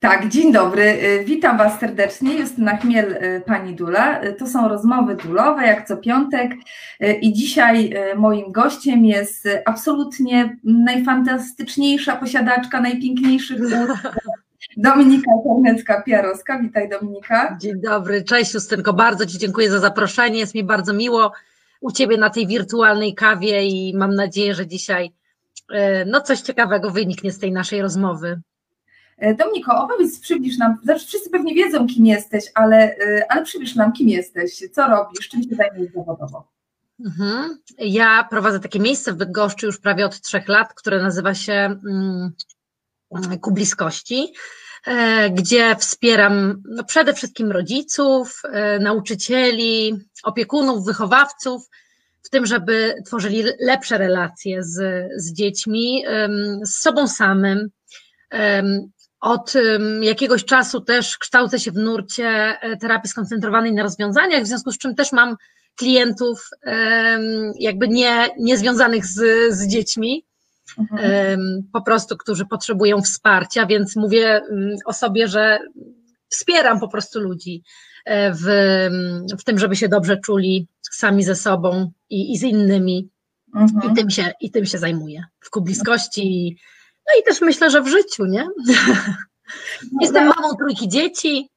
Tak, dzień dobry. Witam Was serdecznie. Justyna Chmiel, Pani Dula. To są rozmowy dulowe, jak co piątek. I dzisiaj moim gościem jest absolutnie najfantastyczniejsza posiadaczka najpiękniejszych głów, Dominika Ternecka-Pierowska. Witaj, Dominika. Dzień dobry. Cześć, Justynko. Bardzo Ci dziękuję za zaproszenie. Jest mi bardzo miło u Ciebie na tej wirtualnej kawie i mam nadzieję, że dzisiaj coś ciekawego wyniknie z tej naszej rozmowy. Dominiko, opowiedz, przybliż nam, znaczy wszyscy pewnie wiedzą, kim jesteś, ale przybliż nam, kim jesteś, co robisz, czym się zajmujesz zawodowo? Ja prowadzę takie miejsce w Bydgoszczy już prawie od 3 lat, które nazywa się Ku Bliskości, gdzie wspieram przede wszystkim rodziców, nauczycieli, opiekunów, wychowawców w tym, żeby tworzyli lepsze relacje z dziećmi, z sobą samym. Od jakiegoś czasu też kształcę się w nurcie terapii skoncentrowanej na rozwiązaniach, w związku z czym też mam klientów jakby niezwiązanych z dziećmi, po prostu, którzy potrzebują wsparcia, więc mówię o sobie, że wspieram po prostu ludzi w tym, żeby się dobrze czuli sami ze sobą i z innymi. I tym się zajmuję w Ku Bliskości. No i też myślę, że w życiu, nie? Jestem mamą 3 dzieci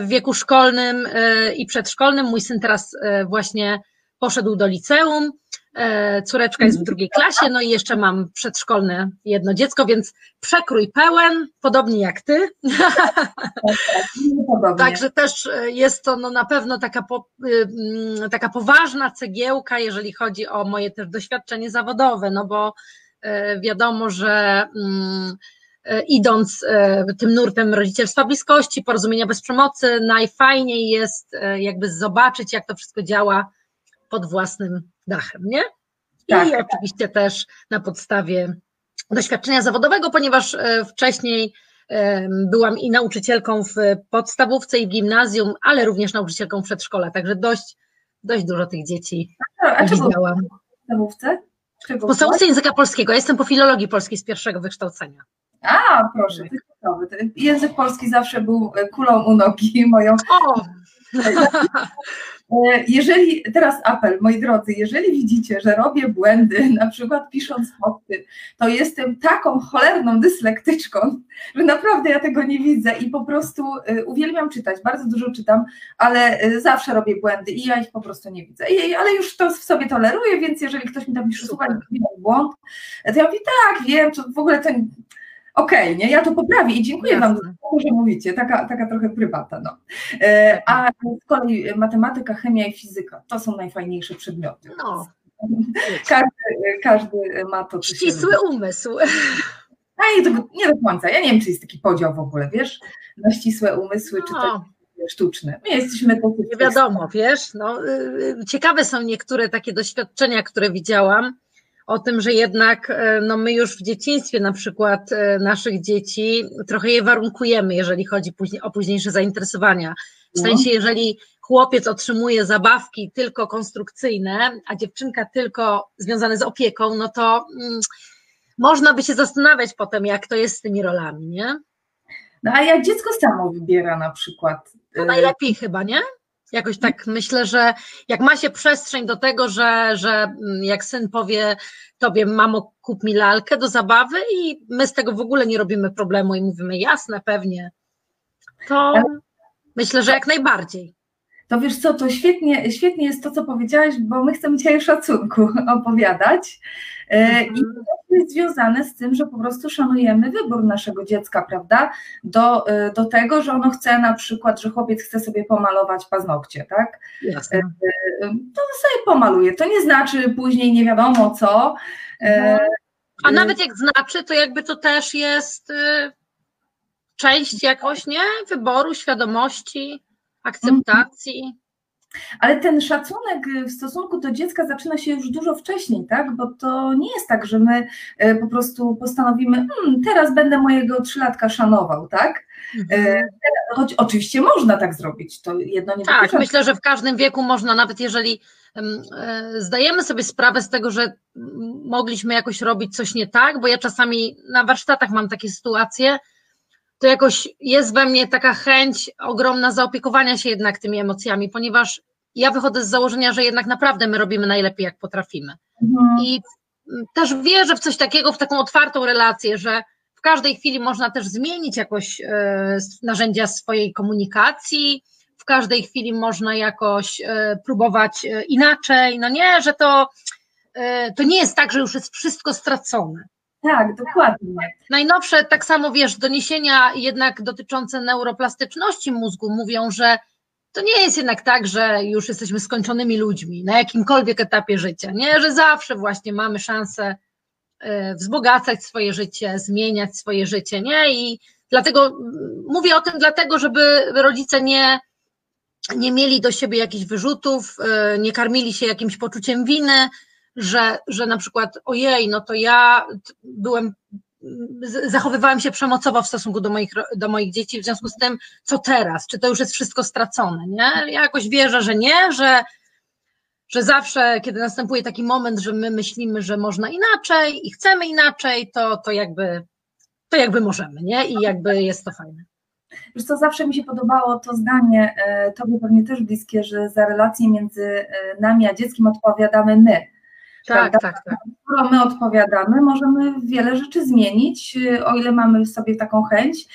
w wieku szkolnym i przedszkolnym. Mój syn teraz właśnie poszedł do liceum, córeczka jest w 2. klasie, no i jeszcze mam przedszkolne 1 dziecko, więc przekrój pełen, podobnie jak ty. Podobnie. Także też jest to na pewno taka poważna cegiełka, jeżeli chodzi o moje też doświadczenie zawodowe, no bo wiadomo, że idąc tym nurtem rodzicielstwa bliskości, porozumienia bez przemocy, najfajniej jest jakby zobaczyć, jak to wszystko działa pod własnym dachem, nie? Tak, i oczywiście też na podstawie doświadczenia zawodowego, ponieważ wcześniej byłam i nauczycielką w podstawówce i w gimnazjum, ale również nauczycielką w przedszkola, także dość dużo tych dzieci widziałam. W podstawówce? W podstawówce języka polskiego. Ja jestem po filologii polskiej z 1. wykształcenia. A, proszę, ty gotowy. Język polski zawsze był kulą u nogi moją. O! Jeżeli, teraz apel, moi drodzy, jeżeli widzicie, że robię błędy, na przykład pisząc posty, to jestem taką cholerną dyslektyczką, że naprawdę ja tego nie widzę i po prostu uwielbiam czytać, bardzo dużo czytam, ale zawsze robię błędy i ja ich po prostu nie widzę, ale już to w sobie toleruję, więc jeżeli ktoś mi tam pisze, słuchaj, błąd, to ja mówię, tak, wiem, to w ogóle to... Okej, nie, ja to poprawię i dziękuję Wam za to, że mówicie, taka trochę prywatna. No. A z kolei matematyka, chemia i fizyka, to są najfajniejsze przedmioty. No. Każdy ma to. Ścisły umysł. A nie do końca, ja nie wiem, czy jest taki podział w ogóle, wiesz, na ścisłe umysły, czy to sztuczne. My jesteśmy... Nie wiadomo, wiesz, no, ciekawe są niektóre takie doświadczenia, które widziałam, o tym, że jednak no my już w dzieciństwie na przykład naszych dzieci trochę je warunkujemy, jeżeli chodzi o późniejsze zainteresowania. W sensie, jeżeli chłopiec otrzymuje zabawki tylko konstrukcyjne, a dziewczynka tylko związane z opieką, no to można by się zastanawiać potem, jak to jest z tymi rolami, nie? No a jak dziecko samo wybiera na przykład? No najlepiej chyba, nie? Jakoś tak myślę, że jak ma się przestrzeń do tego, że jak syn powie tobie, mamo, kup mi lalkę do zabawy i my z tego w ogóle nie robimy problemu i mówimy, jasne, pewnie, to myślę, że jak najbardziej. To wiesz co, to świetnie jest to, co powiedziałaś, bo my chcemy dzisiaj o szacunku opowiadać i to jest związane z tym, że po prostu szanujemy wybór naszego dziecka, prawda, do tego, że ono chce na przykład, że chłopiec chce sobie pomalować paznokcie, tak? Jasne. To sobie pomaluje, to nie znaczy później nie wiadomo co. A nawet jak znaczy, to jakby to też jest część jakoś, nie? Wyboru, świadomości, akceptacji. Ale ten szacunek w stosunku do dziecka zaczyna się już dużo wcześniej, tak? Bo to nie jest tak, że my po prostu postanowimy, teraz będę mojego 3-latka szanował, tak? Choć oczywiście można tak zrobić, to jedno nie wyklucza. Tak, myślę, że w każdym wieku można, nawet jeżeli zdajemy sobie sprawę z tego, że mogliśmy jakoś robić coś nie tak, bo ja czasami na warsztatach mam takie sytuacje, to jakoś jest we mnie taka chęć ogromna zaopiekowania się jednak tymi emocjami, ponieważ ja wychodzę z założenia, że jednak naprawdę my robimy najlepiej, jak potrafimy. I też wierzę w coś takiego, w taką otwartą relację, że w każdej chwili można też zmienić jakoś narzędzia swojej komunikacji, w każdej chwili można jakoś próbować inaczej, no nie, że to nie jest tak, że już jest wszystko stracone. Tak, dokładnie. Najnowsze, tak samo wiesz, doniesienia jednak dotyczące neuroplastyczności mózgu mówią, że to nie jest jednak tak, że już jesteśmy skończonymi ludźmi na jakimkolwiek etapie życia, nie? Że zawsze właśnie mamy szansę wzbogacać swoje życie, zmieniać swoje życie, nie? I dlatego mówię o tym dlatego, żeby rodzice nie mieli do siebie jakichś wyrzutów, nie karmili się jakimś poczuciem winy, że na przykład ojej, no to ja zachowywałem się przemocowo w stosunku do moich dzieci, w związku z tym, co teraz? Czy to już jest wszystko stracone, nie? Ja jakoś wierzę, że nie, że zawsze, kiedy następuje taki moment, że my myślimy, że można inaczej i chcemy inaczej, to jakby możemy, nie? I jakby jest to fajne. Wiesz co, zawsze mi się podobało to zdanie, tobie pewnie też bliskie, że za relacje między nami a dzieckiem odpowiadamy my. Tak, tak, tak. Skoro my odpowiadamy, możemy wiele rzeczy zmienić, o ile mamy w sobie taką chęć,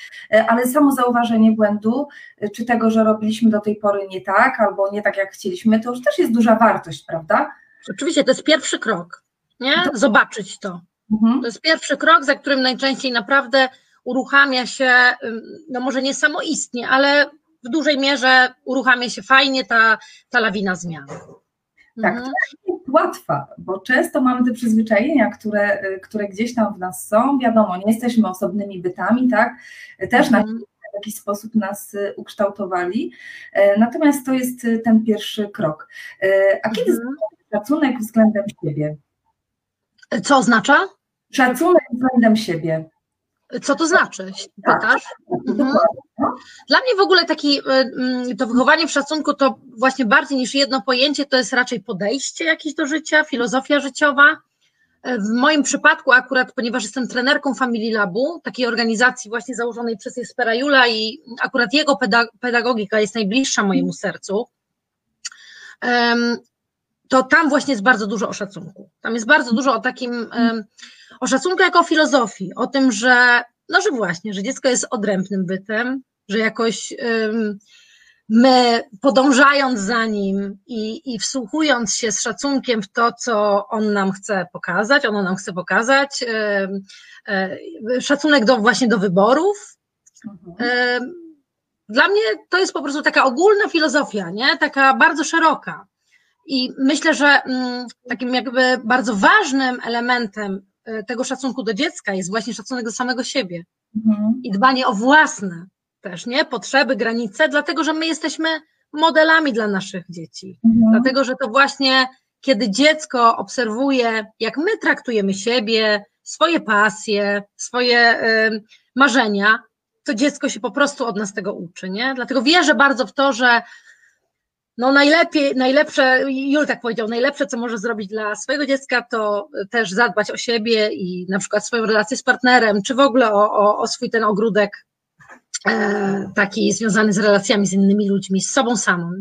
ale samo zauważenie błędu, czy tego, że robiliśmy do tej pory nie tak, albo nie tak jak chcieliśmy, to już też jest duża wartość, prawda? Oczywiście, to jest pierwszy krok, nie? Zobaczyć to. To jest pierwszy krok, za którym najczęściej naprawdę uruchamia się, no może nie samoistnie, ale w dużej mierze uruchamia się fajnie ta lawina zmian. Tak, to jest łatwa, bo często mamy te przyzwyczajenia, które gdzieś tam w nas są, wiadomo, nie jesteśmy osobnymi bytami, tak, też w jakiś sposób nas ukształtowali, natomiast to jest ten pierwszy krok. A kiedy znaczy szacunek względem siebie? Co oznacza? Szacunek względem siebie. Co to znaczy? Pytasz? Dla mnie w ogóle to wychowanie w szacunku to właśnie bardziej niż jedno pojęcie, to jest raczej podejście jakieś do życia, filozofia życiowa. W moim przypadku akurat, ponieważ jestem trenerką Family Labu, takiej organizacji właśnie założonej przez Jespera Juula i akurat jego pedagogika jest najbliższa mojemu sercu, to tam właśnie jest bardzo dużo o szacunku. Tam jest bardzo dużo o takim, o szacunku jako o filozofii, o tym, że no, że właśnie, że dziecko jest odrębnym bytem, że jakoś my podążając za nim i wsłuchując się z szacunkiem w to, co on nam chce pokazać, ono nam chce pokazać, szacunek właśnie do wyborów. Dla mnie to jest po prostu taka ogólna filozofia, nie? Taka bardzo szeroka. I myślę, że takim jakby bardzo ważnym elementem tego szacunku do dziecka jest właśnie szacunek do samego siebie i dbanie o własne też, nie? Potrzeby, granice, dlatego, że my jesteśmy modelami dla naszych dzieci, dlatego, że to właśnie kiedy dziecko obserwuje, jak my traktujemy siebie, swoje pasje, swoje marzenia, to dziecko się po prostu od nas tego uczy, nie? Dlatego wierzę bardzo w to, że no najlepsze, Juul tak powiedział, najlepsze, co może zrobić dla swojego dziecka, to też zadbać o siebie i na przykład swoją relację z partnerem, czy w ogóle o swój ten ogródek taki związany z relacjami z innymi ludźmi, z sobą samą.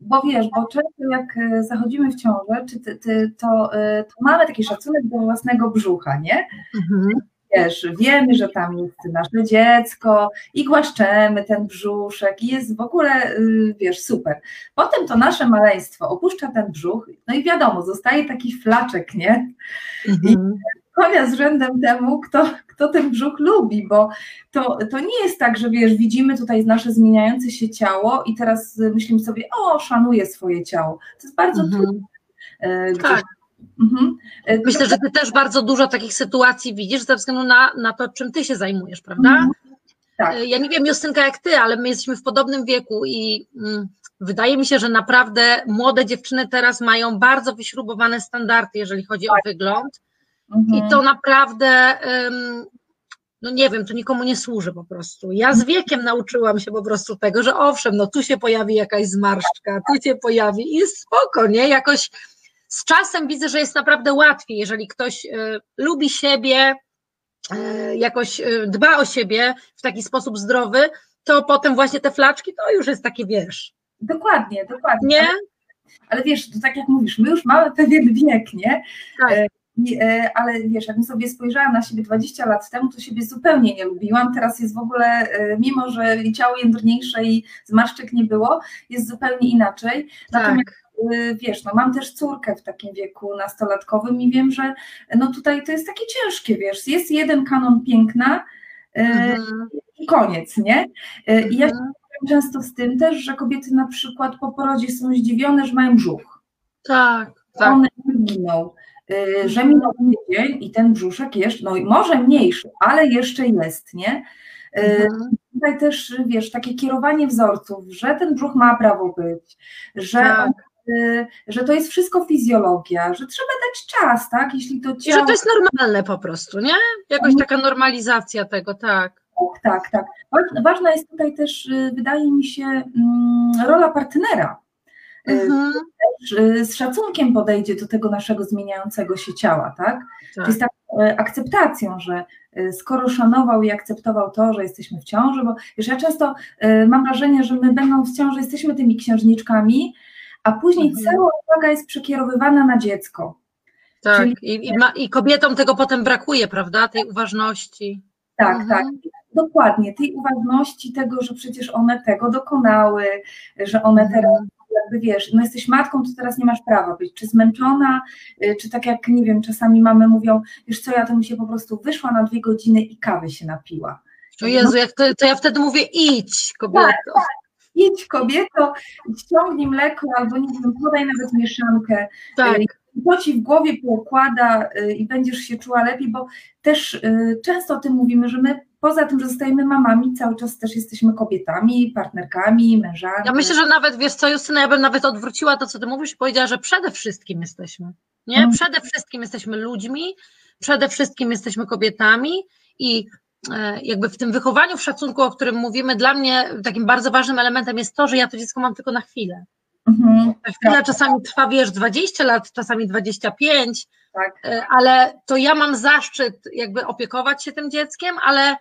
Bo wiesz, bo często jak zachodzimy w ciążę, to mamy taki szacunek do własnego brzucha, nie? Wiesz, wiemy, że tam jest nasze dziecko i głaszczemy ten brzuszek i jest w ogóle, wiesz, super. Potem to nasze maleństwo opuszcza ten brzuch, no i wiadomo, zostaje taki flaczek, nie? I konia z rzędem temu, kto ten brzuch lubi, bo to nie jest tak, że wiesz, widzimy tutaj nasze zmieniające się ciało i teraz myślimy sobie, o, szanuję swoje ciało. To jest bardzo trudne. Tak. Myślę, że ty też bardzo dużo takich sytuacji widzisz ze względu na to, czym ty się zajmujesz, prawda? Tak. Ja nie wiem, Justynka, jak ty, ale my jesteśmy w podobnym wieku i wydaje mi się, że naprawdę młode dziewczyny teraz mają bardzo wyśrubowane standardy, jeżeli chodzi o wygląd i to naprawdę, no nie wiem, to nikomu nie służy po prostu. Ja z wiekiem nauczyłam się po prostu tego, że owszem, no tu się pojawi jakaś zmarszczka, tu się pojawi i spoko, nie? Jakoś z czasem widzę, że jest naprawdę łatwiej, jeżeli ktoś lubi siebie, jakoś dba o siebie w taki sposób zdrowy, to potem właśnie te flaczki, to już jest takie, wiesz. Dokładnie, dokładnie. Nie? Ale wiesz, to tak jak mówisz, my już mamy pewien wiek, nie? Tak. Ale wiesz, jakbym sobie spojrzała na siebie 20 lat temu, to siebie zupełnie nie lubiłam. Teraz jest w ogóle, mimo że ciało jędrniejsze i zmarszczek nie było, jest zupełnie inaczej. Tak. Natomiast wiesz, no mam też córkę w takim wieku nastolatkowym i wiem, że no tutaj to jest takie ciężkie, wiesz, jest jeden kanon piękna i koniec, nie? I ja się spotkam często z tym też, że kobiety na przykład po porodzie są zdziwione, że mają brzuch. Tak, tak. One giną. Że minął tydzień i ten brzuszek jeszcze, no może mniejszy, ale jeszcze jest, nie? Tutaj też, wiesz, takie kierowanie wzorców, że ten brzuch ma prawo być, że, tak. Że to jest wszystko fizjologia, że trzeba dać czas, tak? Jeśli to ciało... Że to jest normalne po prostu, nie? Jakoś taka normalizacja tego, tak. Tak, tak. Ważna jest tutaj też, wydaje mi się, rola partnera. Z szacunkiem podejdzie do tego naszego zmieniającego się ciała, tak? Tak. To jest taką akceptacją, że skoro szanował i akceptował to, że jesteśmy w ciąży, bo wiesz, ja często mam wrażenie, że my będąc w ciąży jesteśmy tymi księżniczkami, a później cała uwaga jest przekierowywana na dziecko. Tak, czyli... i kobietom tego potem brakuje, prawda? Tej uważności. Tak, tak. Dokładnie, tej uważności, tego, że przecież one tego dokonały, że one teraz jakby wiesz, no jesteś matką, to teraz nie masz prawa być, czy zmęczona, czy tak jak, nie wiem, czasami mamy mówią, wiesz co, ja to mi się po prostu wyszła na 2 godziny i kawy się napiła. O Jezu, jak to ja wtedy mówię, idź kobieto. Tak, tak. Idź kobieto, ściągnij mleko albo nie wiem, podaj nawet mieszankę. Tak. To ci w głowie poukłada i będziesz się czuła lepiej, bo też często o tym mówimy, że my poza tym, że zostajemy mamami, cały czas też jesteśmy kobietami, partnerkami, mężami. Ja myślę, że nawet, wiesz co, Justyna, ja bym nawet odwróciła to, co ty mówisz i powiedziała, że przede wszystkim jesteśmy, nie? Przede wszystkim jesteśmy ludźmi, przede wszystkim jesteśmy kobietami i jakby w tym wychowaniu, w szacunku, o którym mówimy, dla mnie takim bardzo ważnym elementem jest to, że ja to dziecko mam tylko na chwilę. Ta chwila czasami trwa, wiesz, 20 lat, czasami 25, tak. Ale to ja mam zaszczyt jakby opiekować się tym dzieckiem, ale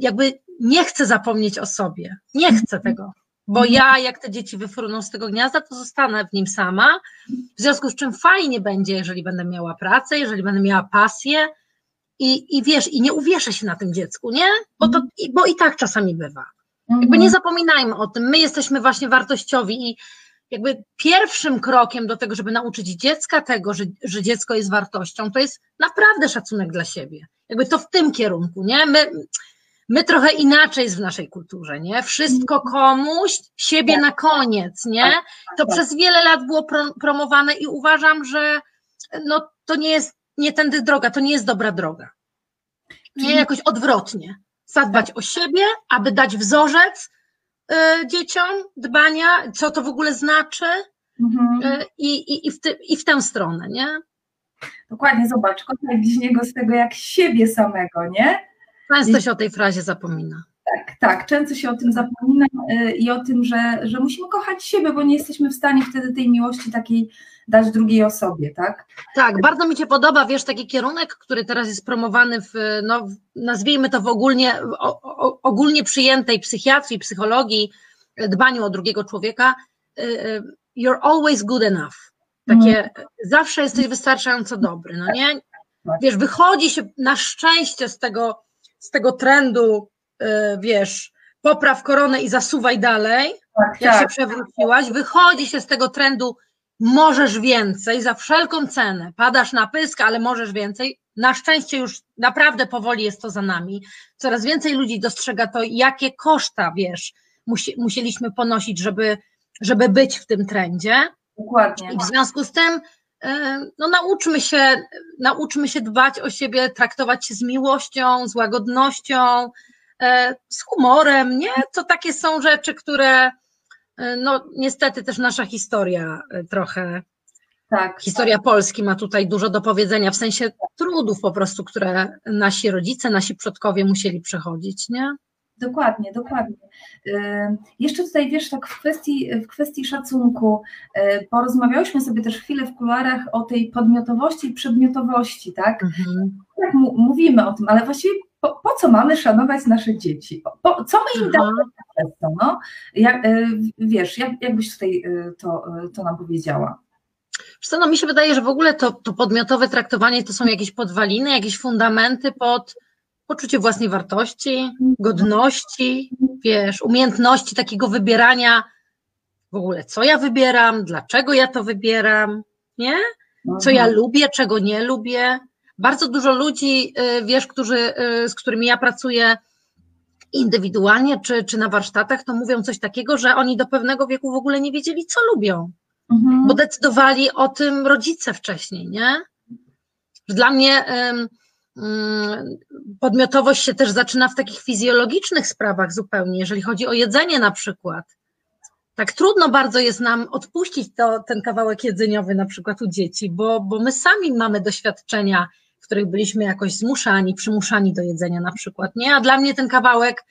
jakby nie chcę zapomnieć o sobie, nie chcę tego, bo ja jak te dzieci wyfruną z tego gniazda, to zostanę w nim sama, w związku z czym fajnie będzie, jeżeli będę miała pracę, jeżeli będę miała pasję i wiesz, i nie uwieszę się na tym dziecku, nie? Bo i tak czasami bywa. Jakby nie zapominajmy o tym, my jesteśmy właśnie wartościowi i jakby pierwszym krokiem do tego, żeby nauczyć dziecka tego, że dziecko jest wartością, to jest naprawdę szacunek dla siebie. Jakby to w tym kierunku, nie? My trochę inaczej jest w naszej kulturze, nie? Wszystko komuś, siebie na koniec, nie? To przez wiele lat było promowane i uważam, że no, to nie jest nie tędy droga, to nie jest dobra droga. Nie, jakoś odwrotnie. Zadbać o siebie, aby dać wzorzec dzieciom dbania, co to w ogóle znaczy i w tę stronę, nie? Dokładnie, zobacz, kota bliźniego z tego jak siebie samego, nie? Często się o tej frazie zapomina. Tak, tak, często się o tym zapomina i o tym, że musimy kochać siebie, bo nie jesteśmy w stanie wtedy tej miłości takiej dać drugiej osobie, tak? Tak, bardzo mi się podoba, wiesz, taki kierunek, który teraz jest promowany w, no, nazwijmy to w ogólnie przyjętej psychiatrii, psychologii, dbaniu o drugiego człowieka, you're always good enough, takie zawsze jesteś wystarczająco dobry, no nie? Wiesz, wychodzi się na szczęście z tego trendu, wiesz, popraw koronę i zasuwaj dalej, jak się przewróciłaś, wychodzi się z tego trendu, możesz więcej, za wszelką cenę, padasz na pysk, ale możesz więcej, na szczęście już naprawdę powoli jest to za nami, coraz więcej ludzi dostrzega to, jakie koszta, wiesz, musieliśmy ponosić, żeby być w tym trendzie. Dokładnie. I w związku z tym, no nauczmy się dbać o siebie, traktować się z miłością, z łagodnością, z humorem, nie? To takie są rzeczy, które no niestety też nasza historia trochę, historia Polski ma tutaj dużo do powiedzenia, w sensie trudów po prostu, które nasi rodzice, nasi przodkowie musieli przechodzić, nie? Dokładnie, dokładnie. Jeszcze tutaj wiesz, tak w kwestii szacunku, porozmawiałyśmy sobie też chwilę w kuluarach o tej podmiotowości i przedmiotowości, tak? Mhm. Tak mówimy o tym, ale właściwie po co mamy szanować nasze dzieci? Co my im damy przez to? No? Wiesz, jak byś tutaj to nam powiedziała? Wiesz co, no mi się wydaje, że w ogóle to podmiotowe traktowanie to są jakieś podwaliny, jakieś fundamenty pod poczucie własnej wartości, godności, wiesz, umiejętności takiego wybierania w ogóle, co ja wybieram, dlaczego ja to wybieram, nie? Co ja lubię, czego nie lubię. Bardzo dużo ludzi, wiesz, z którymi ja pracuję indywidualnie czy na warsztatach, to mówią coś takiego, że oni do pewnego wieku w ogóle nie wiedzieli, co lubią, bo decydowali o tym rodzice wcześniej, nie? Dla mnie podmiotowość się też zaczyna w takich fizjologicznych sprawach zupełnie, jeżeli chodzi o jedzenie na przykład. Tak trudno bardzo jest nam odpuścić ten kawałek jedzeniowy na przykład u dzieci, bo my sami mamy doświadczenia, w których byliśmy jakoś zmuszani, przymuszani do jedzenia na przykład, nie? A dla mnie ten kawałek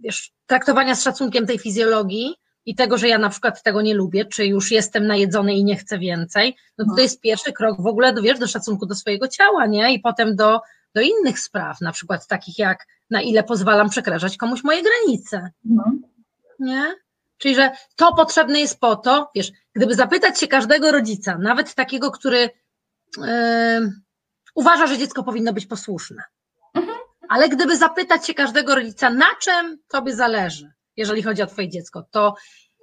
wiesz, traktowania z szacunkiem tej fizjologii i tego, że ja na przykład tego nie lubię, czy już jestem najedzony i nie chcę więcej, no to jest pierwszy krok w ogóle wiesz, do szacunku do swojego ciała, nie? I potem do innych spraw, na przykład takich jak na ile pozwalam przekraczać komuś moje granice, nie? Czyli, że to potrzebne jest po to, wiesz, gdyby zapytać się każdego rodzica, nawet takiego, który uważa, że dziecko powinno być posłuszne, ale gdyby zapytać się każdego rodzica, na czym tobie zależy, jeżeli chodzi o twoje dziecko, to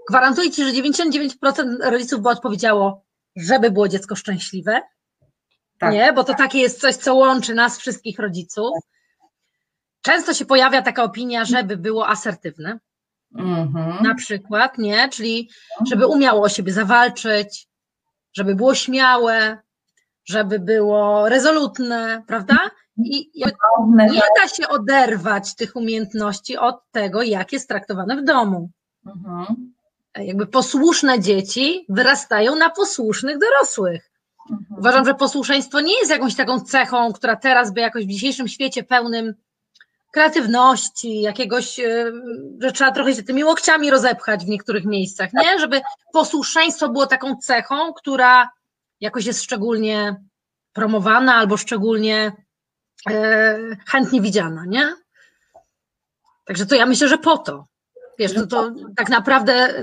gwarantuję ci, że 99% rodziców by odpowiedziało, żeby było dziecko szczęśliwe, tak, nie? Bo to takie jest coś, co łączy nas wszystkich rodziców. Często się pojawia taka opinia, żeby było asertywne, na przykład, nie? Czyli żeby umiało o siebie zawalczyć, żeby było śmiałe, żeby było rezolutne, prawda? I nie da się oderwać tych umiejętności od tego, jak jest traktowane w domu. Jakby posłuszne dzieci wyrastają na posłusznych dorosłych. Uważam, że posłuszeństwo nie jest jakąś taką cechą, która teraz by jakoś w dzisiejszym świecie pełnym kreatywności, jakiegoś, że trzeba trochę się tymi łokciami rozepchać w niektórych miejscach, nie? Żeby posłuszeństwo było taką cechą, która jakoś jest szczególnie promowana albo szczególnie chętnie widziana, nie? Także to ja myślę, że po to. Wiesz, to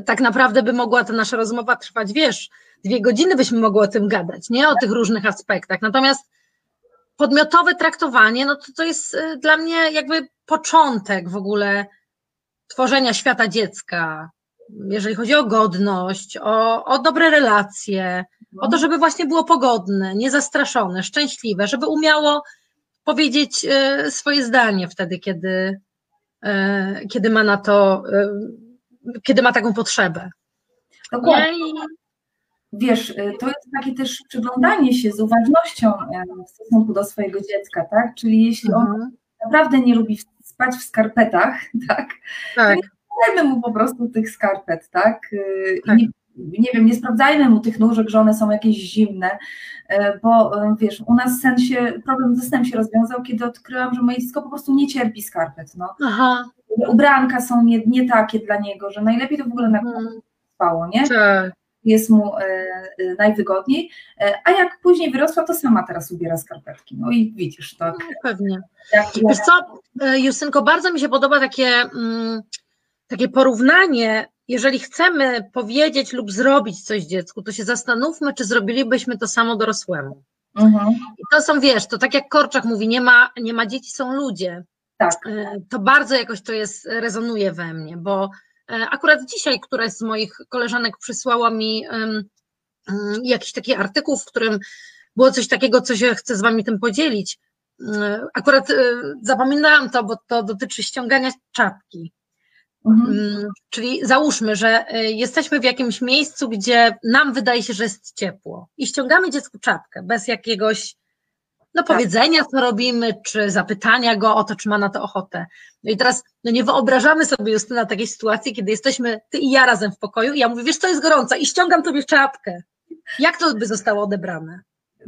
tak naprawdę by mogła ta nasza rozmowa trwać, wiesz, 2 godziny byśmy mogły o tym gadać, nie? O tych różnych aspektach. Natomiast podmiotowe traktowanie, no to jest dla mnie jakby początek w ogóle tworzenia świata dziecka, jeżeli chodzi o godność, o dobre relacje, o to, żeby właśnie było pogodne, niezastraszone, szczęśliwe, żeby umiało powiedzieć swoje zdanie wtedy, kiedy ma na to, kiedy ma taką potrzebę. Dokładnie. Wiesz, to jest takie też przyglądanie się z uważnością w stosunku do swojego dziecka, tak? Czyli jeśli on naprawdę nie lubi spać w skarpetach, tak? Tak. Nie dajmy mu po prostu tych skarpet, tak? Tak. Nie sprawdzajmy mu tych nóżek, że one są jakieś zimne, bo wiesz, u nas problem ze snem się rozwiązał, kiedy odkryłam, że moje dziecko po prostu nie cierpi skarpet, no. Aha. Ubranka są nie takie dla niego, że najlepiej to w ogóle na spało, nie? Tak. Jest mu najwygodniej, a jak później wyrosła, to sama teraz ubiera skarpetki, no i widzisz, tak. No, pewnie. Wiesz co, Justynko, bardzo mi się podoba takie porównanie. Jeżeli chcemy powiedzieć lub zrobić coś dziecku, to się zastanówmy, czy zrobilibyśmy to samo dorosłemu. I to są, wiesz, to tak jak Korczak mówi, nie ma dzieci, są ludzie. Tak. To bardzo jakoś rezonuje we mnie, bo akurat dzisiaj któraś z moich koleżanek przysłała mi jakiś taki artykuł, w którym było coś takiego, co się chcę z wami tym podzielić. Akurat zapamiętałam to, bo to dotyczy ściągania czapki. Czyli załóżmy, że jesteśmy w jakimś miejscu, gdzie nam wydaje się, że jest ciepło i ściągamy dziecku czapkę bez jakiegoś powiedzenia, co robimy, czy zapytania go o to, czy ma na to ochotę. No i teraz nie wyobrażamy sobie, Justyna, takiej sytuacji, kiedy jesteśmy ty i ja razem w pokoju i ja mówię, wiesz co, jest gorąco i ściągam tobie czapkę. Jak to by zostało odebrane?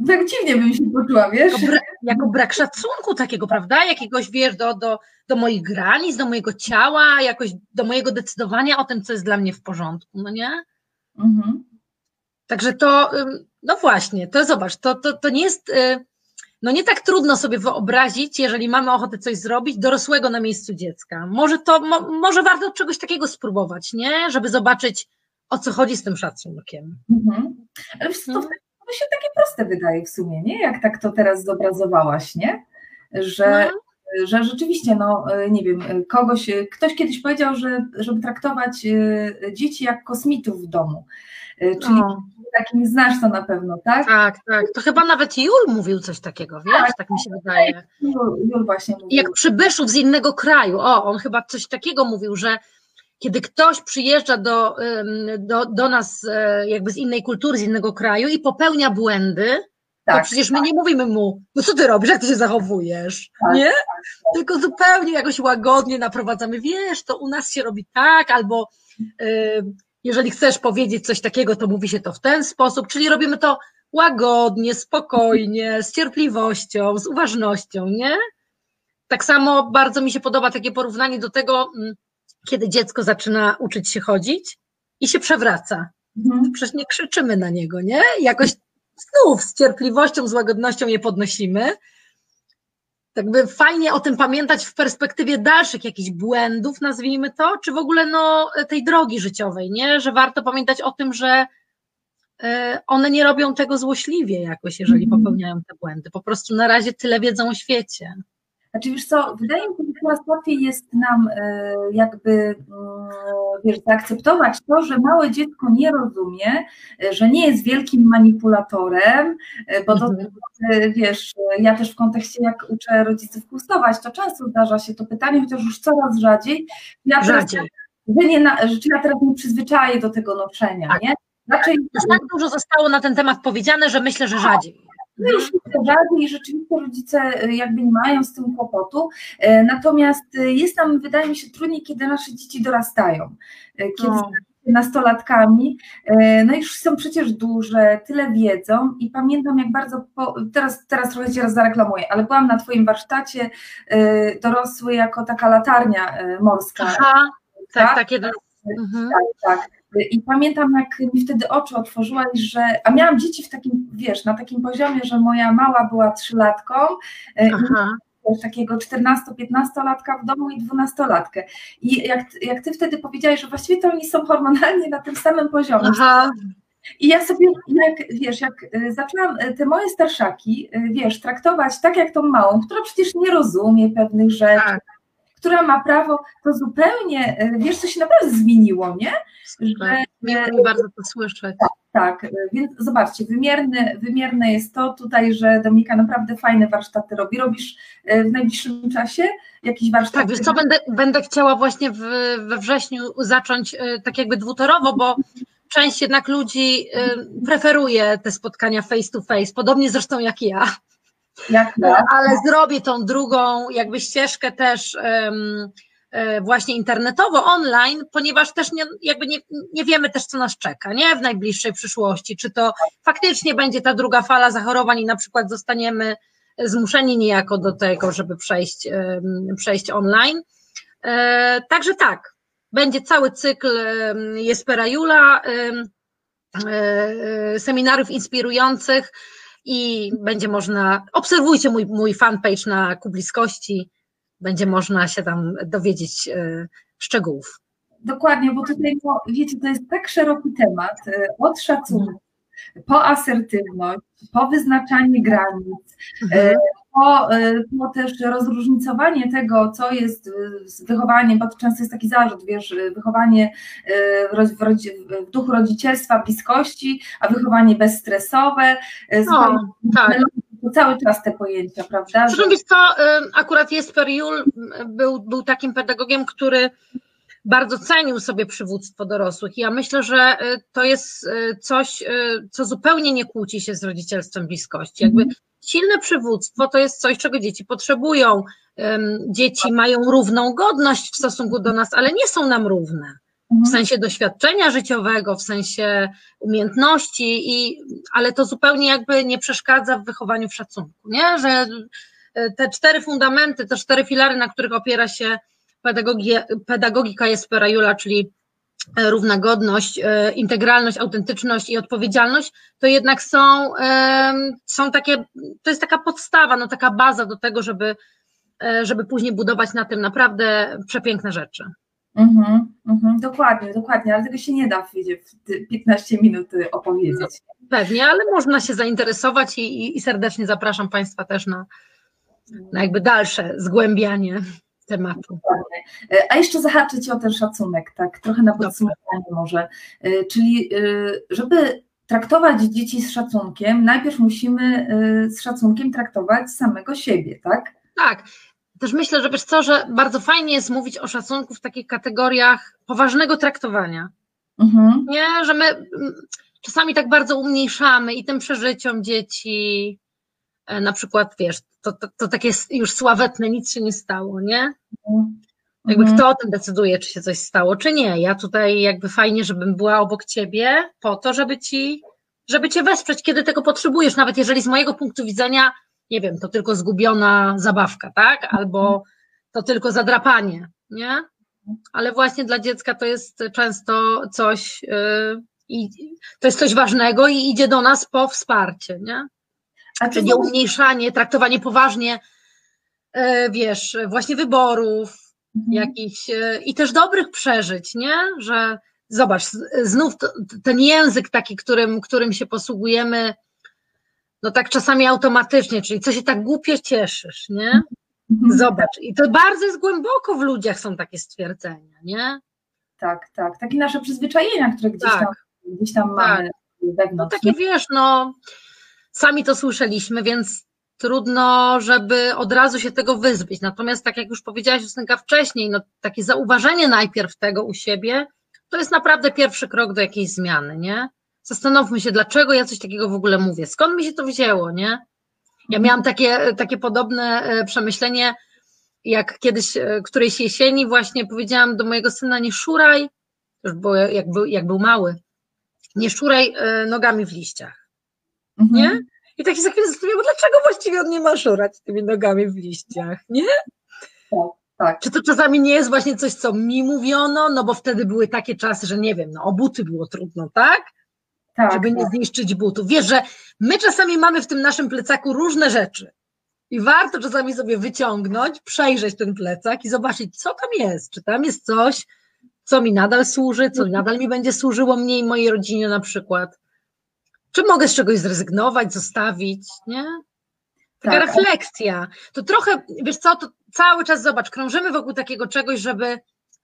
tak dziwnie bym się poczuła, wiesz? Jako brak szacunku takiego, prawda? Jakiegoś, wiesz, do moich granic, do mojego ciała, jakoś do mojego decydowania o tym, co jest dla mnie w porządku, no nie? Mhm. Także to, no właśnie, to zobacz, to nie jest, no nie tak trudno sobie wyobrazić, jeżeli mamy ochotę coś zrobić, dorosłego na miejscu dziecka. Może warto czegoś takiego spróbować, nie? Żeby zobaczyć, o co chodzi z tym szacunkiem. Mhm. Ale wiesz, to się takie proste wydaje w sumie, nie? Jak tak to teraz zobrazowałaś, nie? Że rzeczywiście, no nie wiem, ktoś kiedyś powiedział, żeby traktować dzieci jak kosmitów w domu. Czyli takim znasz to na pewno, tak? Tak. To chyba nawet Juul mówił coś takiego, wiesz? Tak mi się wydaje. Juul właśnie mówił. Jak przybyszów z innego kraju. O, on chyba coś takiego mówił, że kiedy ktoś przyjeżdża do nas jakby z innej kultury, z innego kraju i popełnia błędy, to przecież my nie mówimy mu, no co ty robisz, jak ty się zachowujesz, nie? Tylko zupełnie jakoś łagodnie naprowadzamy, wiesz, to u nas się robi tak, albo jeżeli chcesz powiedzieć coś takiego, to mówi się to w ten sposób, czyli robimy to łagodnie, spokojnie, z cierpliwością, z uważnością, nie? Tak samo bardzo mi się podoba takie porównanie do tego, kiedy dziecko zaczyna uczyć się chodzić i się przewraca. To przecież nie krzyczymy na niego, nie? Jakoś znów z cierpliwością, z łagodnością je podnosimy. Tak by fajnie o tym pamiętać w perspektywie dalszych jakichś błędów, nazwijmy to, czy w ogóle no, tej drogi życiowej, nie? Że warto pamiętać o tym, że one nie robią tego złośliwie jakoś, jeżeli popełniają te błędy. Po prostu na razie tyle wiedzą o świecie. Znaczy wiesz co, wydaje mi się, że teraz łatwiej jest nam jakby zaakceptować to, że małe dziecko nie rozumie, że nie jest wielkim manipulatorem, bo to wiesz, ja też w kontekście jak uczę rodziców kustować, to często zdarza się to pytanie, chociaż już coraz rzadziej, ja teraz nie przyzwyczaję do tego noszenia, nie? Raczej tak dużo zostało na ten temat powiedziane, że myślę, że rzadziej. No już i rzeczywiście rodzice jakby nie mają z tym kłopotu, natomiast jest nam, wydaje mi się, trudniej, kiedy nasze dzieci dorastają, kiedy są nastolatkami, no już są przecież duże, tyle wiedzą i pamiętam jak bardzo, teraz trochę Cię zareklamuję, ale byłam na Twoim warsztacie dorosły jako taka latarnia morska. Aha, tak. I pamiętam, jak mi wtedy oczy otworzyłaś, a miałam dzieci w takim, wiesz, na takim poziomie, że moja mała była 3-latką, takiego 14-15-latka w domu i 12-latkę. I jak ty wtedy powiedziałaś, że właściwie to oni są hormonalnie na tym samym poziomie. Aha. I ja sobie, jak zaczęłam te moje starszaki, wiesz, traktować tak jak tą małą, która przecież nie rozumie pewnych rzeczy, która ma prawo, to zupełnie, wiesz, co się naprawdę zmieniło, nie? Miło bardzo to słyszeć. Tak, więc zobaczcie, wymierne jest to tutaj, że Dominika naprawdę fajne warsztaty robi. Robisz w najbliższym czasie jakiś warsztat? Tak, wiesz co, będę chciała właśnie we wrześniu zacząć tak jakby dwutorowo, bo część jednak ludzi preferuje te spotkania face to face, podobnie zresztą jak ja. Ale zrobię tą drugą jakby ścieżkę też właśnie internetowo, online, ponieważ też nie wiemy też, co nas czeka, nie? W najbliższej przyszłości, czy to faktycznie będzie ta druga fala zachorowań i na przykład zostaniemy zmuszeni niejako do tego, żeby przejść online. Także tak, będzie cały cykl Jespera Juula, seminariów inspirujących, i będzie można, obserwujcie mój fanpage na Ku Bliskości, będzie można się tam dowiedzieć szczegółów. Dokładnie, bo tutaj, wiecie, to jest tak szeroki temat, od szacunku, po asertywność, po wyznaczanie granic, po też rozróżnicowanie tego, co jest z wychowaniem, bo to często jest taki zarzut, wiesz, wychowanie w duchu rodzicielstwa, bliskości, a wychowanie bezstresowe, cały czas te pojęcia, prawda? Zresztą wiesz co, akurat Jesper Juul był takim pedagogiem, który bardzo cenił sobie przywództwo dorosłych i ja myślę, że to jest coś, co zupełnie nie kłóci się z rodzicielstwem bliskości. Jakby silne przywództwo to jest coś, czego dzieci potrzebują. Dzieci mają równą godność w stosunku do nas, ale nie są nam równe. w sensie doświadczenia życiowego, w sensie umiejętności, ale to zupełnie jakby nie przeszkadza w wychowaniu w szacunku, nie? Że te cztery fundamenty, te cztery filary, na których opiera się pedagogika Jespera Juula, czyli równa godność, integralność, autentyczność i odpowiedzialność, to jednak są takie, to jest taka podstawa, no taka baza do tego, żeby później budować na tym naprawdę przepiękne rzeczy. Dokładnie, ale tego się nie da w 15 minut opowiedzieć. No, pewnie, ale można się zainteresować i serdecznie zapraszam Państwa też na jakby dalsze zgłębianie tematu. A jeszcze zahaczę Cię o ten szacunek, tak trochę na podsumowanie może, czyli żeby traktować dzieci z szacunkiem, najpierw musimy z szacunkiem traktować samego siebie, tak? Tak. Też myślę, że wiesz co, że bardzo fajnie jest mówić o szacunku w takich kategoriach poważnego traktowania. Nie, że my czasami tak bardzo umniejszamy i tym przeżyciom dzieci, na przykład wiesz, to takie już sławetne, nic się nie stało, nie? Jakby kto o tym decyduje, czy się coś stało, czy nie. Ja tutaj jakby fajnie, żebym była obok ciebie po to, żeby cię wesprzeć, kiedy tego potrzebujesz, nawet jeżeli z mojego punktu widzenia nie wiem, to tylko zgubiona zabawka, tak? Albo to tylko zadrapanie, nie? Ale właśnie dla dziecka to jest często coś, to jest coś ważnego i idzie do nas po wsparcie, nie? Czyli nie umniejszanie, traktowanie poważnie, wiesz, właśnie wyborów jakichś i też dobrych przeżyć, nie? Że zobacz, znów ten język taki, którym się posługujemy, no tak czasami automatycznie, czyli co się tak głupio cieszysz, nie? Zobacz. I to bardzo jest głęboko w ludziach są takie stwierdzenia, nie? Tak. Takie nasze przyzwyczajenia, które gdzieś tam mamy wewnątrz. No takie wiesz, no sami to słyszeliśmy, więc trudno, żeby od razu się tego wyzbyć. Natomiast tak jak już powiedziałaś Justynka wcześniej, no takie zauważenie najpierw tego u siebie, to jest naprawdę pierwszy krok do jakiejś zmiany, nie? Zastanówmy się, dlaczego ja coś takiego w ogóle mówię, skąd mi się to wzięło, nie? Ja miałam takie podobne przemyślenie, jak kiedyś, którejś jesieni właśnie powiedziałam do mojego syna, nie szuraj, już było, jak był mały, nie szuraj nogami w liściach, nie? I tak się za chwilę zastanawiałam, dlaczego właściwie on nie ma szurać tymi nogami w liściach, nie? Tak. Czy to czasami nie jest właśnie coś, co mi mówiono, no bo wtedy były takie czasy, że nie wiem, no o buty było trudno, tak? Żeby nie zniszczyć butów. Wiesz, że my czasami mamy w tym naszym plecaku różne rzeczy i warto czasami sobie wyciągnąć, przejrzeć ten plecak i zobaczyć, co tam jest. Czy tam jest coś, co mi nadal służy, co nadal mi będzie służyło mnie i mojej rodzinie na przykład. Czy mogę z czegoś zrezygnować, zostawić, nie? Taka refleksja. To trochę, wiesz co, to cały czas zobacz, krążymy wokół takiego czegoś,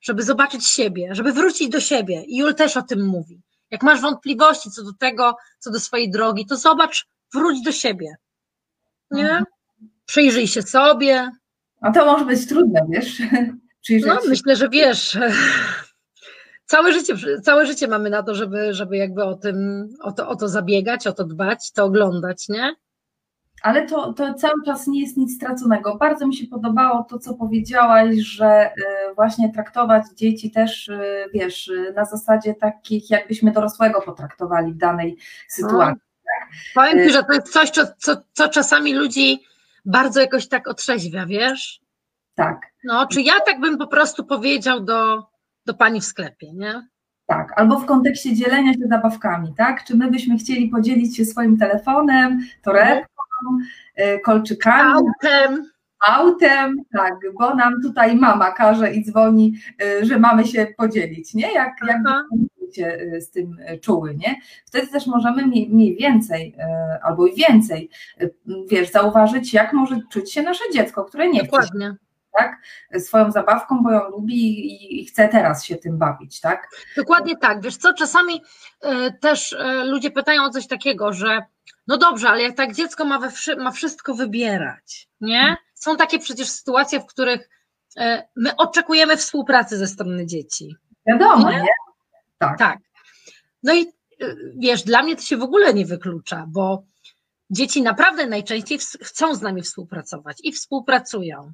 żeby zobaczyć siebie, żeby wrócić do siebie. I Juul też o tym mówi. Jak masz wątpliwości co do tego, co do swojej drogi, to zobacz, wróć do siebie, nie? Przyjrzyj się sobie. A to może być trudne, wiesz? No myślę, że wiesz, całe życie mamy na to, żeby jakby o to zabiegać, o to dbać, to oglądać, nie? Ale to cały czas nie jest nic straconego. Bardzo mi się podobało to, co powiedziałaś, że właśnie traktować dzieci też, wiesz, na zasadzie takich, jakbyśmy dorosłego potraktowali w danej sytuacji. Powiem Ci, że to jest coś, co czasami ludzi bardzo jakoś tak otrzeźwia, wiesz? Tak. No, czy ja tak bym po prostu powiedział do pani w sklepie, nie? Tak, albo w kontekście dzielenia się zabawkami, tak? Czy my byśmy chcieli podzielić się swoim telefonem, torebką, kolczykami, autem, tak, bo nam tutaj mama każe i dzwoni, że mamy się podzielić, nie? Jak się z tym czuły, nie? Wtedy też możemy mniej więcej, albo i więcej, wiesz, zauważyć, jak może czuć się nasze dziecko, które nie Dokładnie. Chce. Tak? Swoją zabawką, bo ją lubi i chce teraz się tym bawić, tak? Dokładnie tak, wiesz co, czasami też ludzie pytają o coś takiego, że no dobrze, ale jak tak dziecko ma wszystko wybierać, nie? Są takie przecież sytuacje, w których my oczekujemy współpracy ze strony dzieci. Wiadomo, nie? Tak. No i wiesz, dla mnie to się w ogóle nie wyklucza, bo dzieci naprawdę najczęściej chcą z nami współpracować i współpracują.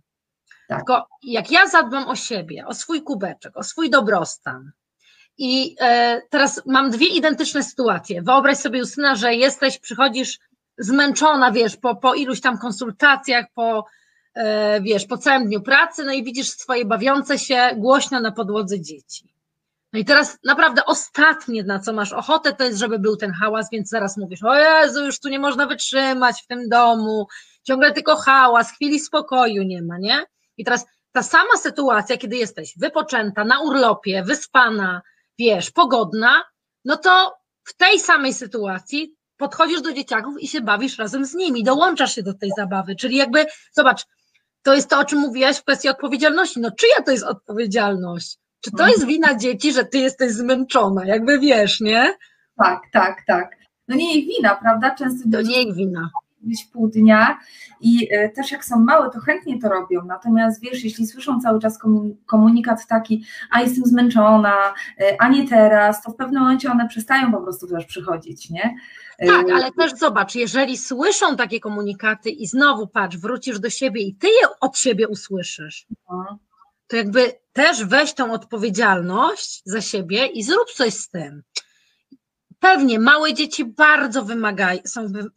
Tylko jak ja zadbam o siebie, o swój kubeczek, o swój dobrostan I teraz mam dwie identyczne sytuacje. Wyobraź sobie, Justyna, że jesteś, przychodzisz zmęczona, wiesz, po iluś tam konsultacjach, po całym dniu pracy, no i widzisz swoje bawiące się głośno na podłodze dzieci. No i teraz naprawdę ostatnie, na co masz ochotę, to jest, żeby był ten hałas, więc zaraz mówisz: o Jezu, już tu nie można wytrzymać w tym domu, ciągle tylko hałas, chwili spokoju nie ma, nie? I teraz ta sama sytuacja, kiedy jesteś wypoczęta, na urlopie, wyspana, wiesz, pogodna, no to w tej samej sytuacji podchodzisz do dzieciaków i się bawisz razem z nimi, dołączasz się do tej zabawy, czyli jakby, zobacz, to jest to, o czym mówiłaś w kwestii odpowiedzialności, no czyja to jest odpowiedzialność? Czy to jest wina dzieci, że ty jesteś zmęczona, jakby wiesz, nie? Tak, tak, tak. No nie ich wina, prawda? Często to nie ich wina. Gdzieś pół dnia i też jak są małe, to chętnie to robią, natomiast wiesz, jeśli słyszą cały czas komunikat taki, a jestem zmęczona, a nie teraz, to w pewnym momencie one przestają po prostu też przychodzić, nie? Tak, ale też zobacz, jeżeli słyszą takie komunikaty i znowu patrz, wrócisz do siebie i ty je od siebie usłyszysz, to jakby też weź tą odpowiedzialność za siebie i zrób coś z tym. Pewnie małe dzieci bardzo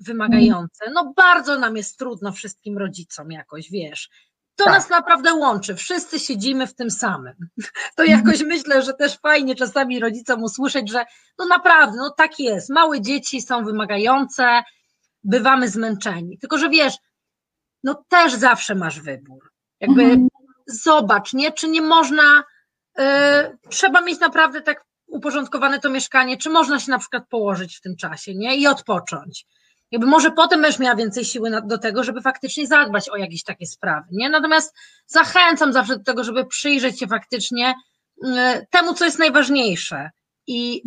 wymagające, no bardzo nam jest trudno wszystkim rodzicom jakoś, wiesz, to tak nas naprawdę łączy, wszyscy siedzimy w tym samym, to jakoś myślę, że też fajnie czasami rodzicom usłyszeć, że no naprawdę, no tak jest, małe dzieci są wymagające, bywamy zmęczeni, tylko że wiesz, no też zawsze masz wybór, jakby zobacz, nie, czy nie można, trzeba mieć naprawdę tak uporządkowane to mieszkanie, czy można się na przykład położyć w tym czasie, nie? I odpocząć. Jakby może potem będziesz miała więcej siły do tego, żeby faktycznie zadbać o jakieś takie sprawy, nie? Natomiast zachęcam zawsze do tego, żeby przyjrzeć się faktycznie temu, co jest najważniejsze. I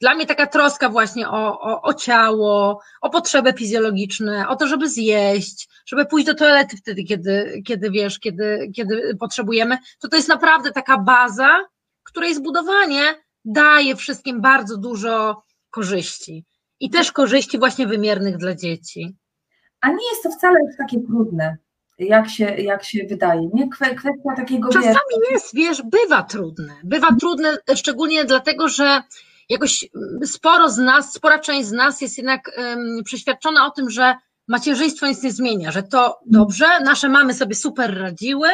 dla mnie taka troska właśnie o ciało, o potrzeby fizjologiczne, o to, żeby zjeść, żeby pójść do toalety wtedy, kiedy potrzebujemy, to jest naprawdę taka baza, której zbudowanie daje wszystkim bardzo dużo korzyści i też korzyści właśnie wymiernych dla dzieci. A nie jest to wcale takie trudne, jak się wydaje, nie? Kwestia takiego... Czasami jest, wiesz, bywa trudne, szczególnie dlatego, że jakoś spora część z nas jest jednak przeświadczona o tym, że macierzyństwo nic nie zmienia, że to dobrze, nasze mamy sobie super radziły,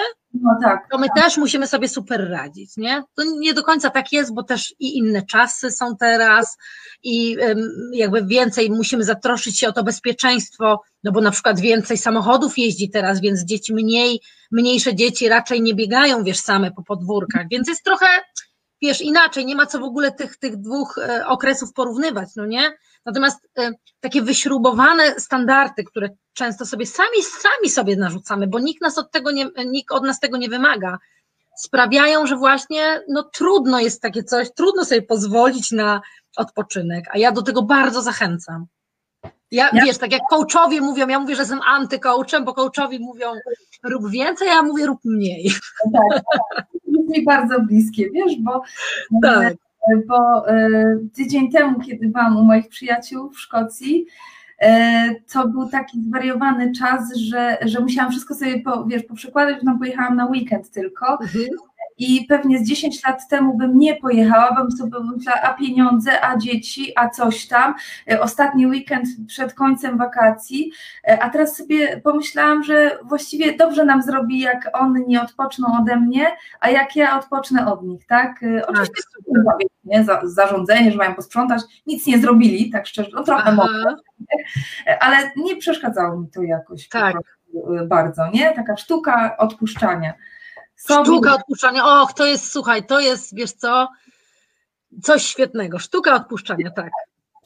to my też musimy sobie super radzić, nie? To nie do końca tak jest, bo też i inne czasy są teraz i jakby więcej musimy zatroszczyć się o to bezpieczeństwo, no bo na przykład więcej samochodów jeździ teraz, więc dzieci mniejsze dzieci raczej nie biegają, wiesz, same po podwórkach, więc jest trochę, wiesz, inaczej, nie ma co w ogóle tych dwóch okresów porównywać, no nie? Natomiast takie wyśrubowane standardy, które często sobie sami sobie narzucamy, bo nikt od nas tego nie wymaga, sprawiają, że właśnie no, trudno jest takie coś, trudno sobie pozwolić na odpoczynek, a ja do tego bardzo zachęcam. Ja wiesz, tak jak coachowie mówią, ja mówię, że jestem antycoachem, bo coachowie mówią rób więcej, a ja mówię rób mniej. Tak, tak. Jest mi bardzo bliskie, wiesz, bo tydzień temu, kiedy byłam u moich przyjaciół w Szkocji, to był taki zwariowany czas, że musiałam wszystko sobie poprzekładać, bo tam pojechałam na weekend tylko i pewnie z 10 lat temu bym nie pojechała, bym sobie myślała, a pieniądze, a dzieci, a coś tam, ostatni weekend przed końcem wakacji, a teraz sobie pomyślałam, że właściwie dobrze nam zrobi, jak oni nie odpoczną ode mnie, a jak ja odpocznę od nich, tak? Oczywiście zarządzenie, że mają posprzątać, nic nie zrobili, tak szczerze, no trochę mogę, ale nie przeszkadzało mi to jakoś bardzo, nie? Taka sztuka odpuszczania. Sztuka odpuszczania, och, to jest, słuchaj, to jest, wiesz co, coś świetnego, sztuka odpuszczania, tak.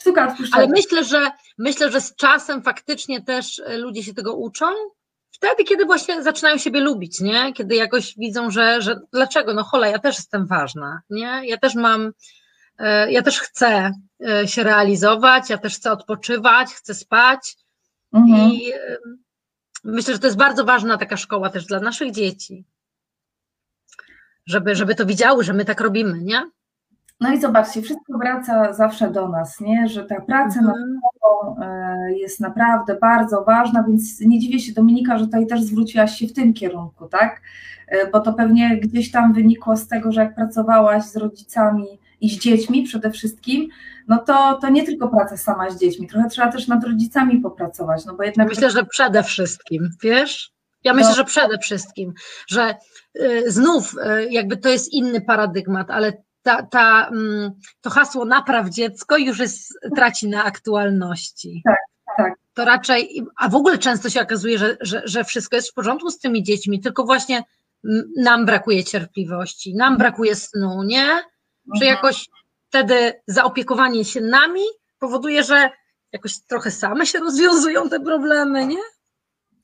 Sztuka odpuszczania. Ale myślę, że z czasem faktycznie też ludzie się tego uczą, wtedy, kiedy właśnie zaczynają siebie lubić, nie, kiedy jakoś widzą, że dlaczego, no hola, ja też jestem ważna, nie, ja też chcę się realizować, ja też chcę odpoczywać, chcę spać i myślę, że to jest bardzo ważna taka szkoła też dla naszych dzieci. Żeby to widziały, że my tak robimy, nie? No i zobaczcie, wszystko wraca zawsze do nas, nie? Że ta praca nad sobą jest naprawdę bardzo ważna, więc nie dziwię się, Dominika, że tutaj też zwróciłaś się w tym kierunku, tak? Bo to pewnie gdzieś tam wynikło z tego, że jak pracowałaś z rodzicami i z dziećmi przede wszystkim, no to nie tylko praca sama z dziećmi, trochę trzeba też nad rodzicami popracować. No bo jednak... Myślę, że przede wszystkim, wiesz? Ja myślę, że przede wszystkim, że znów jakby to jest inny paradygmat, ale to hasło napraw dziecko już traci na aktualności. Tak, tak. To raczej, a w ogóle często się okazuje, że wszystko jest w porządku z tymi dziećmi, tylko właśnie nam brakuje cierpliwości, nam brakuje snu, nie? Że jakoś wtedy zaopiekowanie się nami powoduje, że jakoś trochę same się rozwiązują te problemy, nie?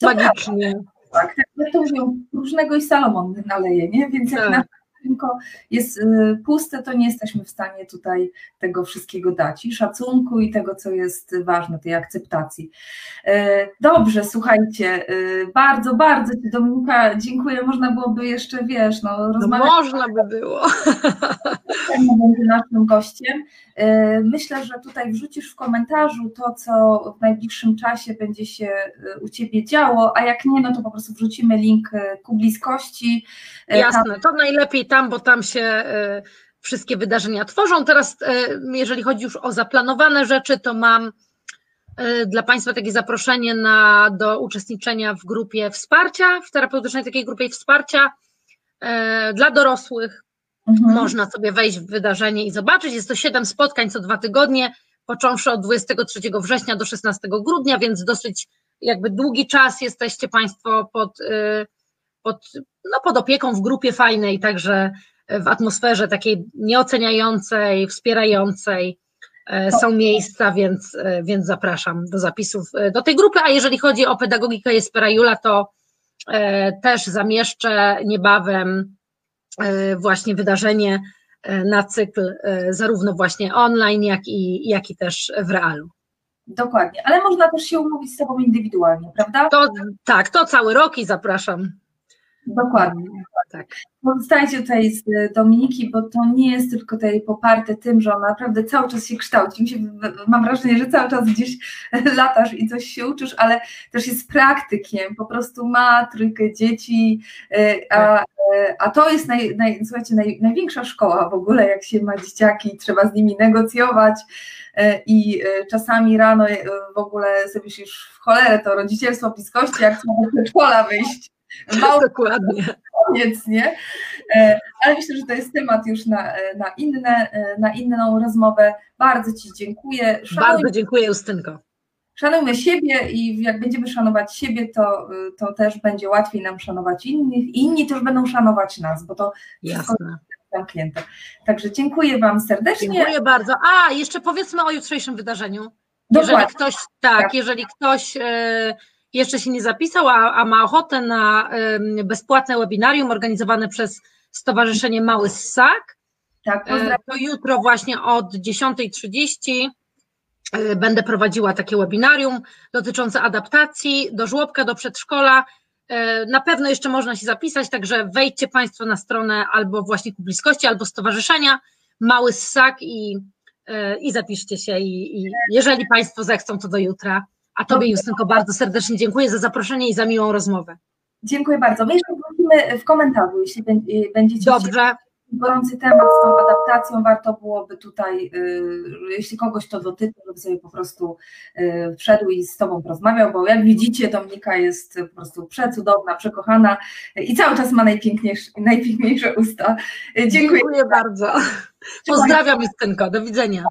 Magicznie. Tak, to już różnego i Salomon naleje, nie? Więc jak na rynko jest puste, to nie jesteśmy w stanie tutaj tego wszystkiego dać i szacunku i tego, co jest ważne, tej akceptacji. Dobrze, słuchajcie, bardzo, bardzo Ci, Dominika, dziękuję. Można byłoby jeszcze, wiesz, rozmawiać. Można by było. Będzie naszym gościem. Myślę, że tutaj wrzucisz w komentarzu to, co w najbliższym czasie będzie się u Ciebie działo, a jak nie, to po prostu wrzucimy link Ku Bliskości. Jasne, to najlepiej tam, bo tam się wszystkie wydarzenia tworzą. Teraz, jeżeli chodzi już o zaplanowane rzeczy, to mam dla Państwa takie zaproszenie do uczestniczenia w grupie wsparcia, w terapeutycznej takiej grupie wsparcia dla dorosłych. Mhm. Można sobie wejść w wydarzenie i zobaczyć. Jest to 7 spotkań co 2 tygodnie, począwszy od 23 września do 16 grudnia, więc dosyć jakby długi czas jesteście Państwo pod opieką w grupie fajnej, także w atmosferze takiej nieoceniającej, wspierającej są miejsca, więc zapraszam do zapisów do tej grupy, a jeżeli chodzi o pedagogikę Jespera Juula, to też zamieszczę niebawem właśnie wydarzenie na cykl zarówno właśnie online, jak i też w realu. Dokładnie, ale można też się umówić z sobą indywidualnie, prawda? To cały rok i zapraszam. Dokładnie. Tak. Zostańcie tutaj z Dominiki, bo to nie jest tylko tutaj poparte tym, że ona naprawdę cały czas się kształci. Mam wrażenie, że cały czas gdzieś latasz i coś się uczysz, ale też jest praktykiem, po prostu ma 3 dzieci, a to jest słuchajcie, największa szkoła w ogóle, jak się ma dzieciaki, trzeba z nimi negocjować i czasami rano w ogóle sobie się już w cholerę to rodzicielstwo bliskości, jak trzeba do przedszkola wyjść. Dokładnie. Koniec, nie? Ale myślę, że to jest temat już na inną rozmowę. Bardzo Ci dziękuję. Bardzo dziękuję, Justynko. Szanujmy siebie i jak będziemy szanować siebie, to też będzie łatwiej nam szanować innych i inni też będą szanować nas, bo to wszystko jest zamknięte. Także dziękuję Wam serdecznie. Dziękuję bardzo. A, jeszcze powiedzmy o jutrzejszym wydarzeniu. Dokładnie. Jeżeli ktoś, jeżeli ktoś... jeszcze się nie zapisał, a ma ochotę na bezpłatne webinarium organizowane przez Stowarzyszenie Mały Ssak. Tak, pozdrawiam. To jutro właśnie od 10:30 będę prowadziła takie webinarium dotyczące adaptacji do żłobka, do przedszkola. Na pewno jeszcze można się zapisać, także wejdźcie Państwo na stronę albo właśnie Ku Bliskości, albo Stowarzyszenia Mały Ssak i zapiszcie się. I jeżeli Państwo zechcą, to do jutra. A Tobie, Justynko, bardzo serdecznie dziękuję za zaproszenie i za miłą rozmowę. Dziękuję bardzo. My jeszcze wrócimy w komentarzu, jeśli będziecie... Dobrze. Gorący temat z tą adaptacją, warto byłoby tutaj, jeśli kogoś to dotyczy, żeby sobie po prostu wszedł i z Tobą porozmawiał, bo jak widzicie, Dominika jest po prostu przecudowna, przekochana i cały czas ma najpiękniejsze usta. Dziękuję bardzo. Pozdrawiam, Justynko, do widzenia.